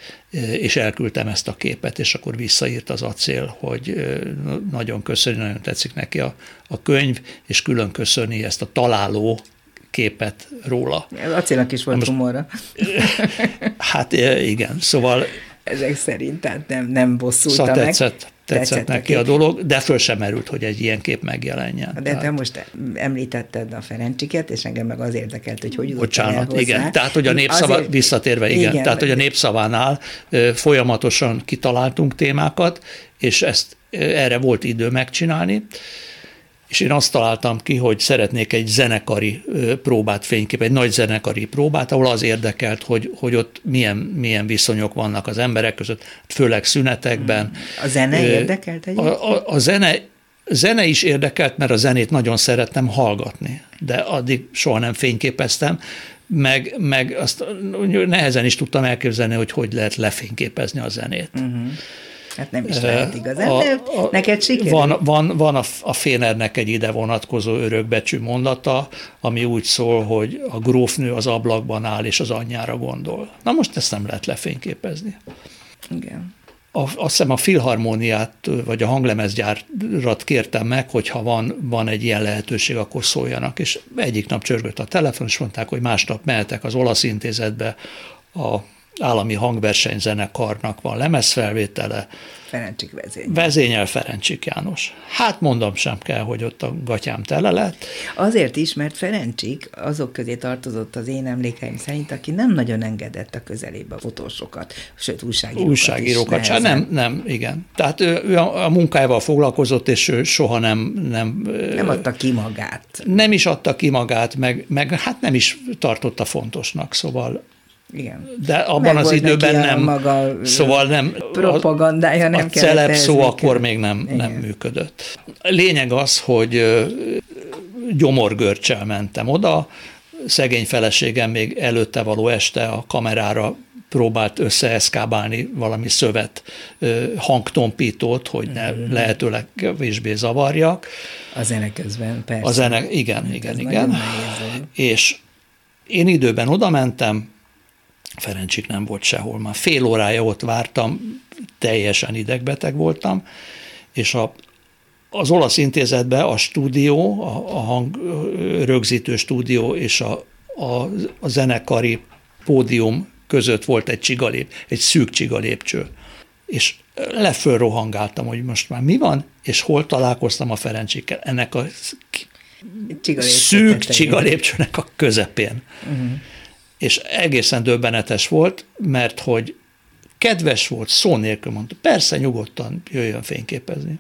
és elküldtem ezt a képet, és akkor visszaírt az Aczél, hogy nagyon köszöni, nagyon tetszik neki a, a könyv, és külön köszöni ezt a találó képet róla. Aczélnak is volt most, humorra. Hát igen, szóval... Ezek szerint, tehát nem, nem bosszulta szóval meg. Tetszett, tetszett, tetszett neki a dolog, de föl sem merült, hogy egy ilyen kép megjelenjen. De tehát. Te most említetted a Ferencsiket, és engem meg az érdekelt, hogy hogy jutottál el hozzá. Igen, tehát hogy a népszava, azért... visszatérve, igen, igen, tehát hogy a Népszavánál folyamatosan kitaláltunk témákat, és ezt erre volt idő megcsinálni. És én azt találtam ki, hogy szeretnék egy zenekari próbát fényképezni, egy nagy zenekari próbát, ahol az érdekelt, hogy, hogy ott milyen, milyen viszonyok vannak az emberek között, főleg szünetekben. A zene érdekelt egyébként? A, a, a zene, zene is érdekelt, mert a zenét nagyon szerettem hallgatni, de addig soha nem fényképeztem, meg, meg azt nehezen is tudtam elképzelni, hogy hogy lehet lefényképezni a zenét. Uh-huh. Hát nem is lehet igazán, a, a, neked sikerül? Van, van, van a, a Fénernek egy ide vonatkozó örökbecsű mondata, ami úgy szól, hogy a grófnő az ablakban áll, és az anyjára gondol. Na most ezt nem lehet lefényképezni. Igen. A, azt hiszem a Filharmóniát, vagy a hanglemezgyárat kértem meg, hogyha van, van egy ilyen lehetőség, akkor szóljanak. És egyik nap csörgött a telefon, és mondták, hogy másnap mehetek az Olasz Intézetbe, a Állami Hangversenyzenekarnak van lemezfelvétele. Ferencsik vezényel. Vezényel Ferencsik János. Hát mondom, sem kell, hogy ott a gatyám tele lett. Azért is, mert Ferencsik azok közé tartozott az én emlékeim szerint, aki nem nagyon engedett a közelébe a fotósokat, sőt újságírókat újságírókat sem. Nem, nem, igen. Tehát ő, ő a, a munkájával foglalkozott, és ő soha nem... Nem, nem adta ki magát. Nem is adta ki magát, meg, meg hát nem is tartotta fontosnak, szóval... Igen. De abban meg az időben nem, maga szóval nem, propagandája nem kellett. A celeb szó akkor még nem, nem működött. Lényeg az, hogy gyomorgörcsel mentem oda, szegény feleségem még előtte való este a kamerára próbált összeeszkábálni valami szövet, hangtompítót, hogy ne lehetőleg kevésbé zavarjak. A zene közben, persze. A zene, igen, a igen, igen. És én időben odamentem, Ferencsik nem volt sehol, már fél órája ott vártam, teljesen idegbeteg voltam, és a, az Olasz Intézetben a stúdió, a, a hang rögzítő stúdió és a, a, a zenekari pódium között volt egy csigalép, egy szűk csigalépcső. És leföl rohangáltam, hogy most már mi van, és hol találkoztam a Ferencsikkel, ennek a csigalépcső szűk csigalépcsőnek a közepén. Uh-huh. És egészen döbbenetes volt, mert hogy Kedves volt, szó nélkül mondta, persze nyugodtan jöjjön fényképezni.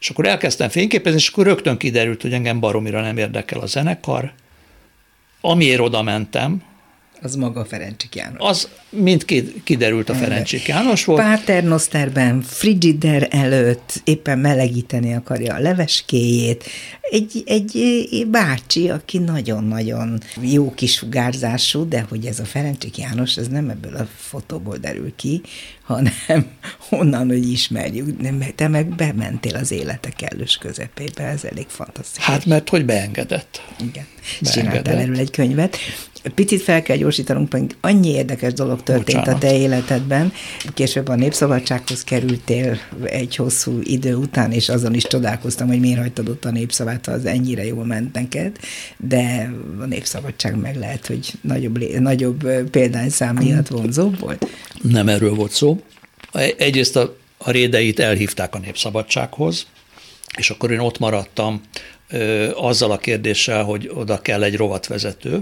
És akkor elkezdtem fényképezni, és akkor rögtön kiderült, hogy engem baromira nem érdekel a zenekar. Amiért oda mentem, az maga Ferencsik János. Az mind kiderült, a Ferencsik János volt. Paternosterben, frigider előtt éppen melegíteni akarja a leveskéjét. Egy, egy bácsi, aki nagyon-nagyon jó kisugárzású, de hogy ez a Ferencsik János, ez nem ebből a fotóból derül ki, hanem onnan, hogy ismerjük. Te meg bementél az élete kellős közepébe, ez elég fantasztikus. Hát, mert hogy beengedett. Igen. Csináltál erről egy könyvet. Picit fel kell gyorsítanunk, pedig annyi érdekes dolog történt Bocsánat. a te életedben. Később a Népszabadsághoz kerültél egy hosszú idő után, és azon is csodálkoztam, hogy miért hagytad ott a Népszabát, az ennyire jól ment neked, de a Népszabadság meg lehet, hogy nagyobb, nagyobb példányszám miatt vonzóbb volt. Nem erről volt szó. Egyrészt a, a Rédeit elhívták a Népszabadsághoz, és akkor én ott maradtam ö, azzal a kérdéssel, hogy oda kell egy rovatvezető,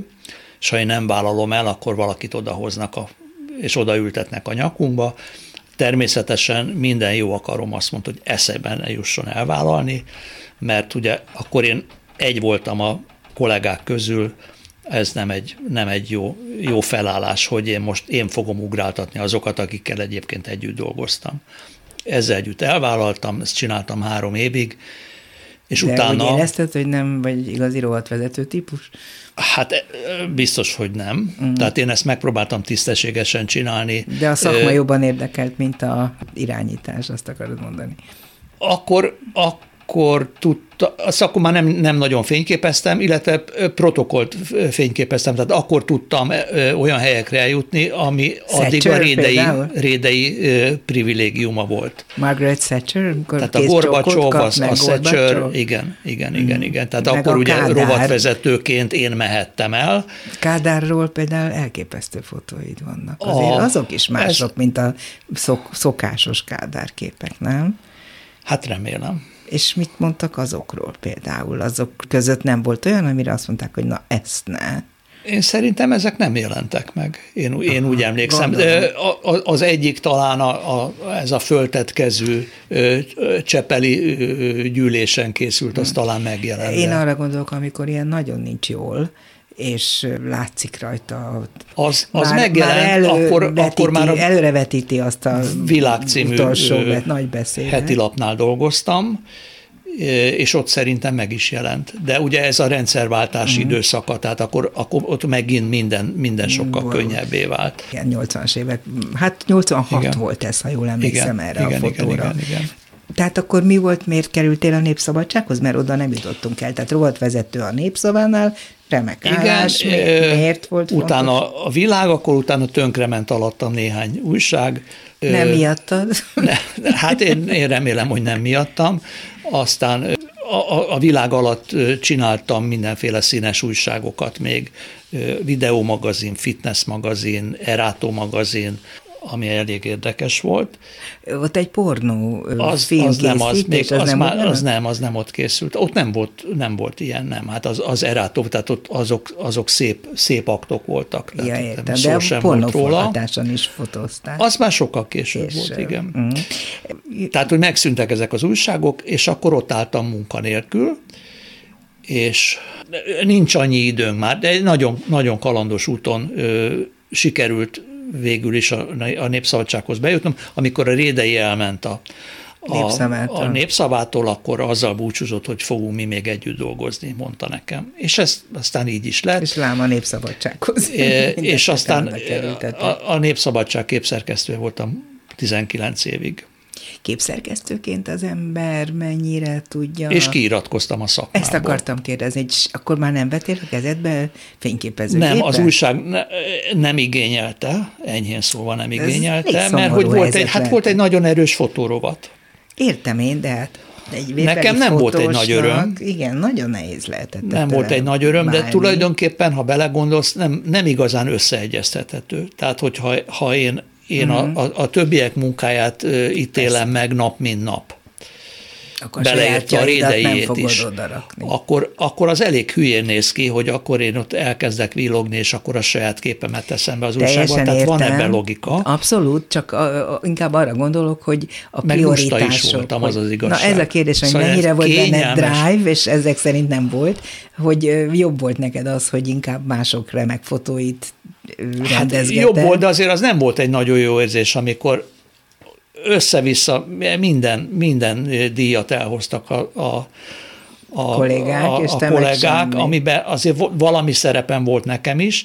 és ha én nem vállalom el, akkor valakit odahoznak, a, és odaültetnek a nyakunkba. Természetesen minden jó akarom azt mondta, hogy eszében ne jusson elvállalni, mert ugye akkor én egy voltam a kollégák közül, ez nem egy, nem egy jó, jó felállás, hogy én most én fogom ugráltatni azokat, akikkel egyébként együtt dolgoztam. Ezzel együtt elvállaltam, ezt csináltam három évig, és de utána... De úgy érezted, hogy nem vagy igazi rovatvezető típus? Hát biztos, hogy nem. Mm. Tehát én ezt megpróbáltam tisztességesen csinálni. De a szakma jobban érdekelt, mint a irányítás, azt akarod mondani. Akkor, akkor tudta, azt akkor már nem, nem nagyon fényképeztem, illetve protokollt fényképeztem, tehát akkor tudtam olyan helyekre eljutni, ami Thatcher, addig a rédei, rédei privilégiuma volt. Margaret Thatcher, amikor tehát a Gorbacsov, az a Thatcher, igen, igen, igen, igen. Tehát meg akkor ugye Kádár. Rovatvezetőként én mehettem el. Kádárról például elképesztő fotóid vannak. Azért a, azok is mások, ez, mint a szok, szokásos Kádár képek, nem? Hát remélem. És mit mondtak azokról például? Azok között nem volt olyan, amire azt mondták, hogy na ezt ne. Én szerintem ezek nem jelentek meg. Én, én Aha, úgy emlékszem. Gondolom. Az egyik talán a, a, ez a föltetkező csepeli gyűlésen készült, az hmm. talán megjelent. Én arra gondolok, amikor ilyen nagyon nincs jól, és látszik rajta. Az, az már, megjelent, már elő akkor, vetíti, akkor már a előrevetíti azt a világcímű utolsó nagy beszédet. Heti lapnál dolgoztam, és ott szerintem meg is jelent. De ugye ez a rendszerváltás uh-huh. időszaka, tehát akkor, akkor ott megint minden, minden sokkal Valós. könnyebbé vált. Igen, nyolcvanas évek, hát nyolcvanhat igen. volt ez, ha jól emlékszem igen, erre igen, a fotóra. Igen, igen, igen. Tehát akkor mi volt, miért kerültél a Népszabadsághoz? Mert oda nem jutottunk el. Tehát rovatvezető a Népszabánál, remek állás, igen, miért volt utána fontos? A világ, akkor utána tönkrement alattam néhány újság. Nem miattad? Ne, hát én, én remélem, hogy nem miattam. Aztán a, a világ alatt csináltam mindenféle színes újságokat még. Videómagazin, fitnessmagazin, erátó magazin, ami elég érdekes volt. Ott egy pornó az, film az nem az, még, az, az, nem, már, az nem, az nem ott készült. Ott nem volt, nem volt ilyen, nem. Hát az, az erátó, tehát ott azok, azok szép, szép aktok voltak. Ja, tehát értem, de a pornóforgatáson is fotózták. Az már sokkal később Késő. volt, igen. Mm. Tehát, hogy megszűntek ezek az újságok, és akkor ott álltam munkanélkül, és nincs annyi időnk már, de nagyon, nagyon kalandos úton ö, sikerült végül is a, a Népszabadsághoz bejutnom. Amikor a Rédei elment a, a, a Népszabától, akkor azzal búcsúzott, hogy fogunk mi még együtt dolgozni, mondta nekem. És ez aztán így is lett. És lám a Népszabadsághoz. É, és aztán a, a Népszabadság képszerkesztője voltam tizenkilenc évig. Képszerkesztőként az ember mennyire tudja... És kiiratkoztam a szakmából. Ezt akartam kérdezni, és akkor már nem vetél a kezedbe fényképezőgépen? Nem, az újság ne, nem igényelte, enyhén szóval nem igényelte, mert hogy volt egy, hát volt egy nagyon erős fotórovat. Értem én, de hát... Egy nekem nem volt egy nagy öröm. Igen, nagyon nehéz lehetett. Nem volt egy nagy öröm, bálni. De tulajdonképpen, ha belegondolsz, nem, nem igazán összeegyeztethető. Tehát, hogyha ha én... Én uh-huh. a, a, a többiek munkáját ítélem Persze. meg nap, mint nap. akkor beleértve a rédeiét is, akkor, akkor az elég hülyén néz ki, hogy akkor én ott elkezdek villogni, és akkor a saját képemet teszem be az újságban. Tehát értelem. Van ebben logika. Abszolút, csak a, a, inkább arra gondolok, hogy a prioritások. Meg lusta is voltam, az az igazság. Na ez a kérdés, hogy szóval mennyire volt benne drive, és ezek szerint nem volt, hogy jobb volt neked az, hogy inkább mások remek fotóit rendezgeted. Hát jobb volt, de azért az nem volt egy nagyon jó érzés, amikor össze-vissza minden, minden díjat elhoztak a, a, a kollégák, a, a kollégák amiben azért valami szerepem volt nekem is.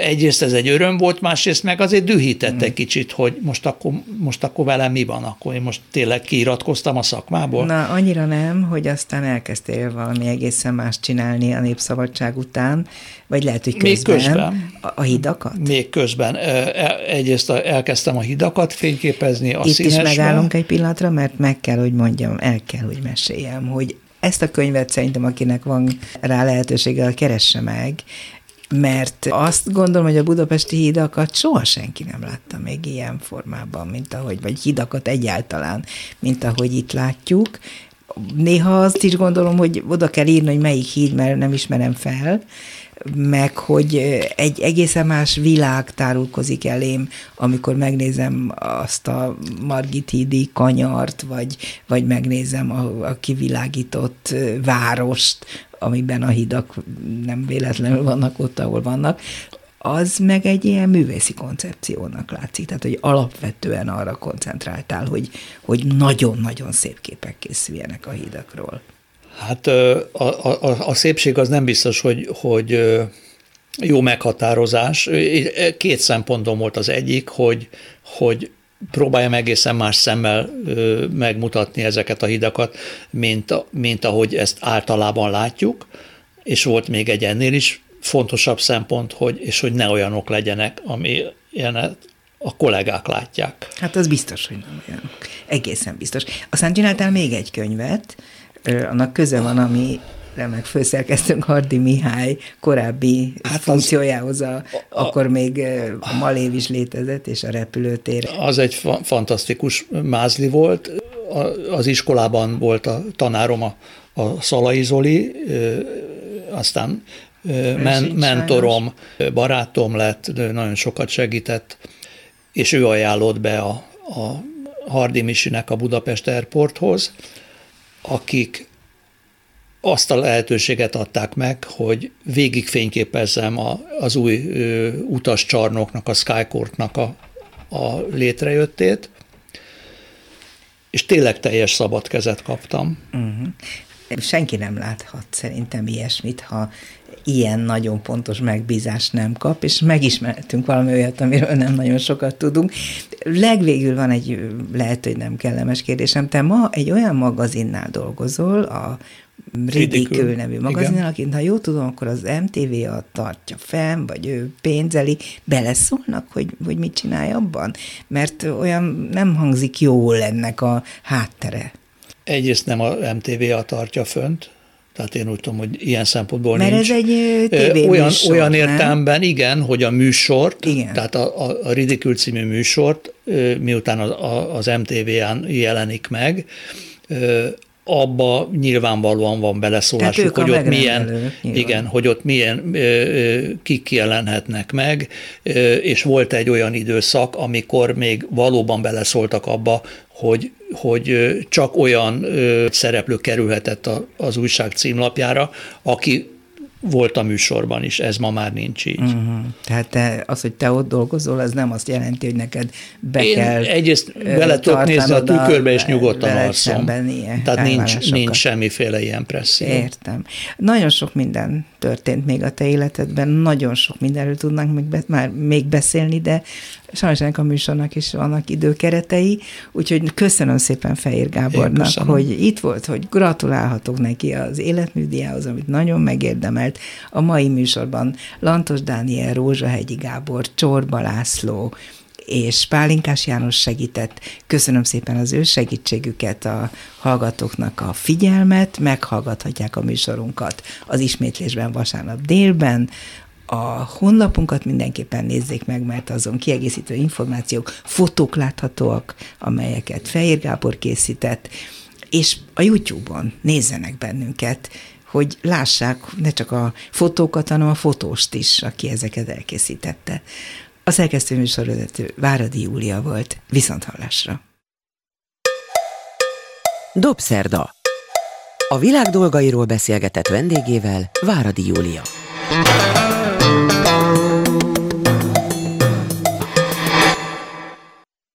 Egyrészt ez egy öröm volt, másrészt meg azért dühített hmm. egy kicsit, hogy most akkor, most akkor velem mi van, akkor én most tényleg kiiratkoztam a szakmából. Na, annyira nem, hogy aztán elkezdtél valami egészen más csinálni a Népszabadság után, vagy lehet, hogy közben, még közben a hidakat? Még közben. Egyrészt elkezdtem a hidakat fényképezni, a színesben. Itt színesben. Is megállunk egy pillanatra, mert meg kell, hogy mondjam, el kell, hogy meséljem, hogy ezt a könyvet szerintem, akinek van rá lehetősége, keresse meg, mert azt gondolom, hogy a budapesti hidakat soha senki nem látta még ilyen formában, mint ahogy, vagy hidakat egyáltalán, mint ahogy itt látjuk. Néha azt is gondolom, hogy oda kell írni, hogy melyik híd, mert nem ismerem fel, meg hogy egy egészen más világ tárulkozik elém, amikor megnézem azt a Margit hídi kanyart, vagy, vagy megnézem a, a kivilágított várost, amiben a hidak nem véletlenül vannak ott, ahol vannak, az meg egy ilyen művészi koncepciónak látszik. Tehát, hogy alapvetően arra koncentráltál, hogy, hogy nagyon-nagyon szép képek készüljenek a hídakról. Hát a, a, a szépség az nem biztos, hogy, hogy jó meghatározás. Két szempontom volt az egyik, hogy, hogy próbáljam egészen más szemmel megmutatni ezeket a hidakat, mint, mint ahogy ezt általában látjuk, és volt még egy ennél is fontosabb szempont, hogy, és hogy ne olyanok legyenek, ami ilyen a kollégák látják. Hát az biztos, hogy nem olyanok. Egészen biztos. Aztán csináltál még egy könyvet, annak köze van, ami remek főszerkesztőnk Hardi Mihály korábbi hát funkciójához, a, a, akkor még a Malév is létezett, és a repülőtér. Az egy fa- fantasztikus mázli volt. A, az iskolában volt a tanárom a, a Szalai Zoli, ö, aztán ö, men, mentorom, barátom lett, nagyon sokat segített, és ő ajánlott be a, a Hardi Misinek a Budapest Airporthoz, akik azt a lehetőséget adták meg, hogy végig fényképezzem a, az új ö, utascsarnoknak, a SkyCourtnak a, a létrejöttét, és tényleg teljes szabad kezet kaptam. Uh-huh. Senki nem láthat szerintem ilyesmit, ha ilyen nagyon pontos megbízást nem kap, és megismertünk valami olyat, amiről nem nagyon sokat tudunk. Legvégül van egy, lehet, hogy nem kellemes kérdésem, te ma egy olyan magazinnál dolgozol, a Ridikül, Ridikül nevű magazinnál, akit, ha jól tudom, akkor az em té vé á tartja fenn, vagy ő pénzeli, beleszólnak, hogy, hogy mit csinálj abban? Mert olyan nem hangzik jól ennek a háttere. Egyrészt nem a em té vé á tartja fönt, tehát én úgy tudom, hogy ilyen szempontból mert nincs. Mert ez egy tévé olyan, műsor, olyan értelemben, igen, hogy a műsort, igen. Tehát a, a, a Ridikül című műsort, miután az, az em té vé án jelenik meg, abba nyilvánvalóan van beleszólásuk, hogy ott, milyen, igen, hogy ott milyen kik jelenhetnek meg, és volt egy olyan időszak, amikor még valóban beleszóltak abba, hogy, hogy csak olyan szereplő kerülhetett az újság címlapjára, aki volt a műsorban is, ez ma már nincs így. Uh-huh. Tehát te, az, hogy te ott dolgozol, az nem azt jelenti, hogy neked be én kell egyrészt bele tudok nézni a tükörbe, és nyugodtan alszom. Tehát nincs, nincs semmiféle ilyen presszió. Értem. Nagyon sok minden történt még a te életedben, nagyon sok mindenről tudnánk még, be, már még beszélni, de sajnos ennek a műsornak is vannak időkeretei, úgyhogy köszönöm szépen Fejér Gábornak, hogy itt volt, hogy gratulálhatok neki az életműdíjához, amit nagyon megérdemelt. A mai műsorban Lantos Dániel, Rózsahegyi Gábor, Csorba László és Pálinkás János segített. Köszönöm szépen az ő segítségüket, a hallgatóknak a figyelmet, meghallgathatják a műsorunkat az ismétlésben vasárnap délben. A honlapunkat mindenképpen nézzék meg, mert azon kiegészítő információk, fotók láthatóak, amelyeket Fejér Gábor készített, és a YouTube-on nézzenek bennünket, hogy lássák ne csak a fotókat, hanem a fotóst is, aki ezeket elkészítette. A szerkesztő műsorvezető Váradi Júlia volt. Viszonthallásra! Dobszerda. A világ dolgairól beszélgetett vendégével Váradi Júlia.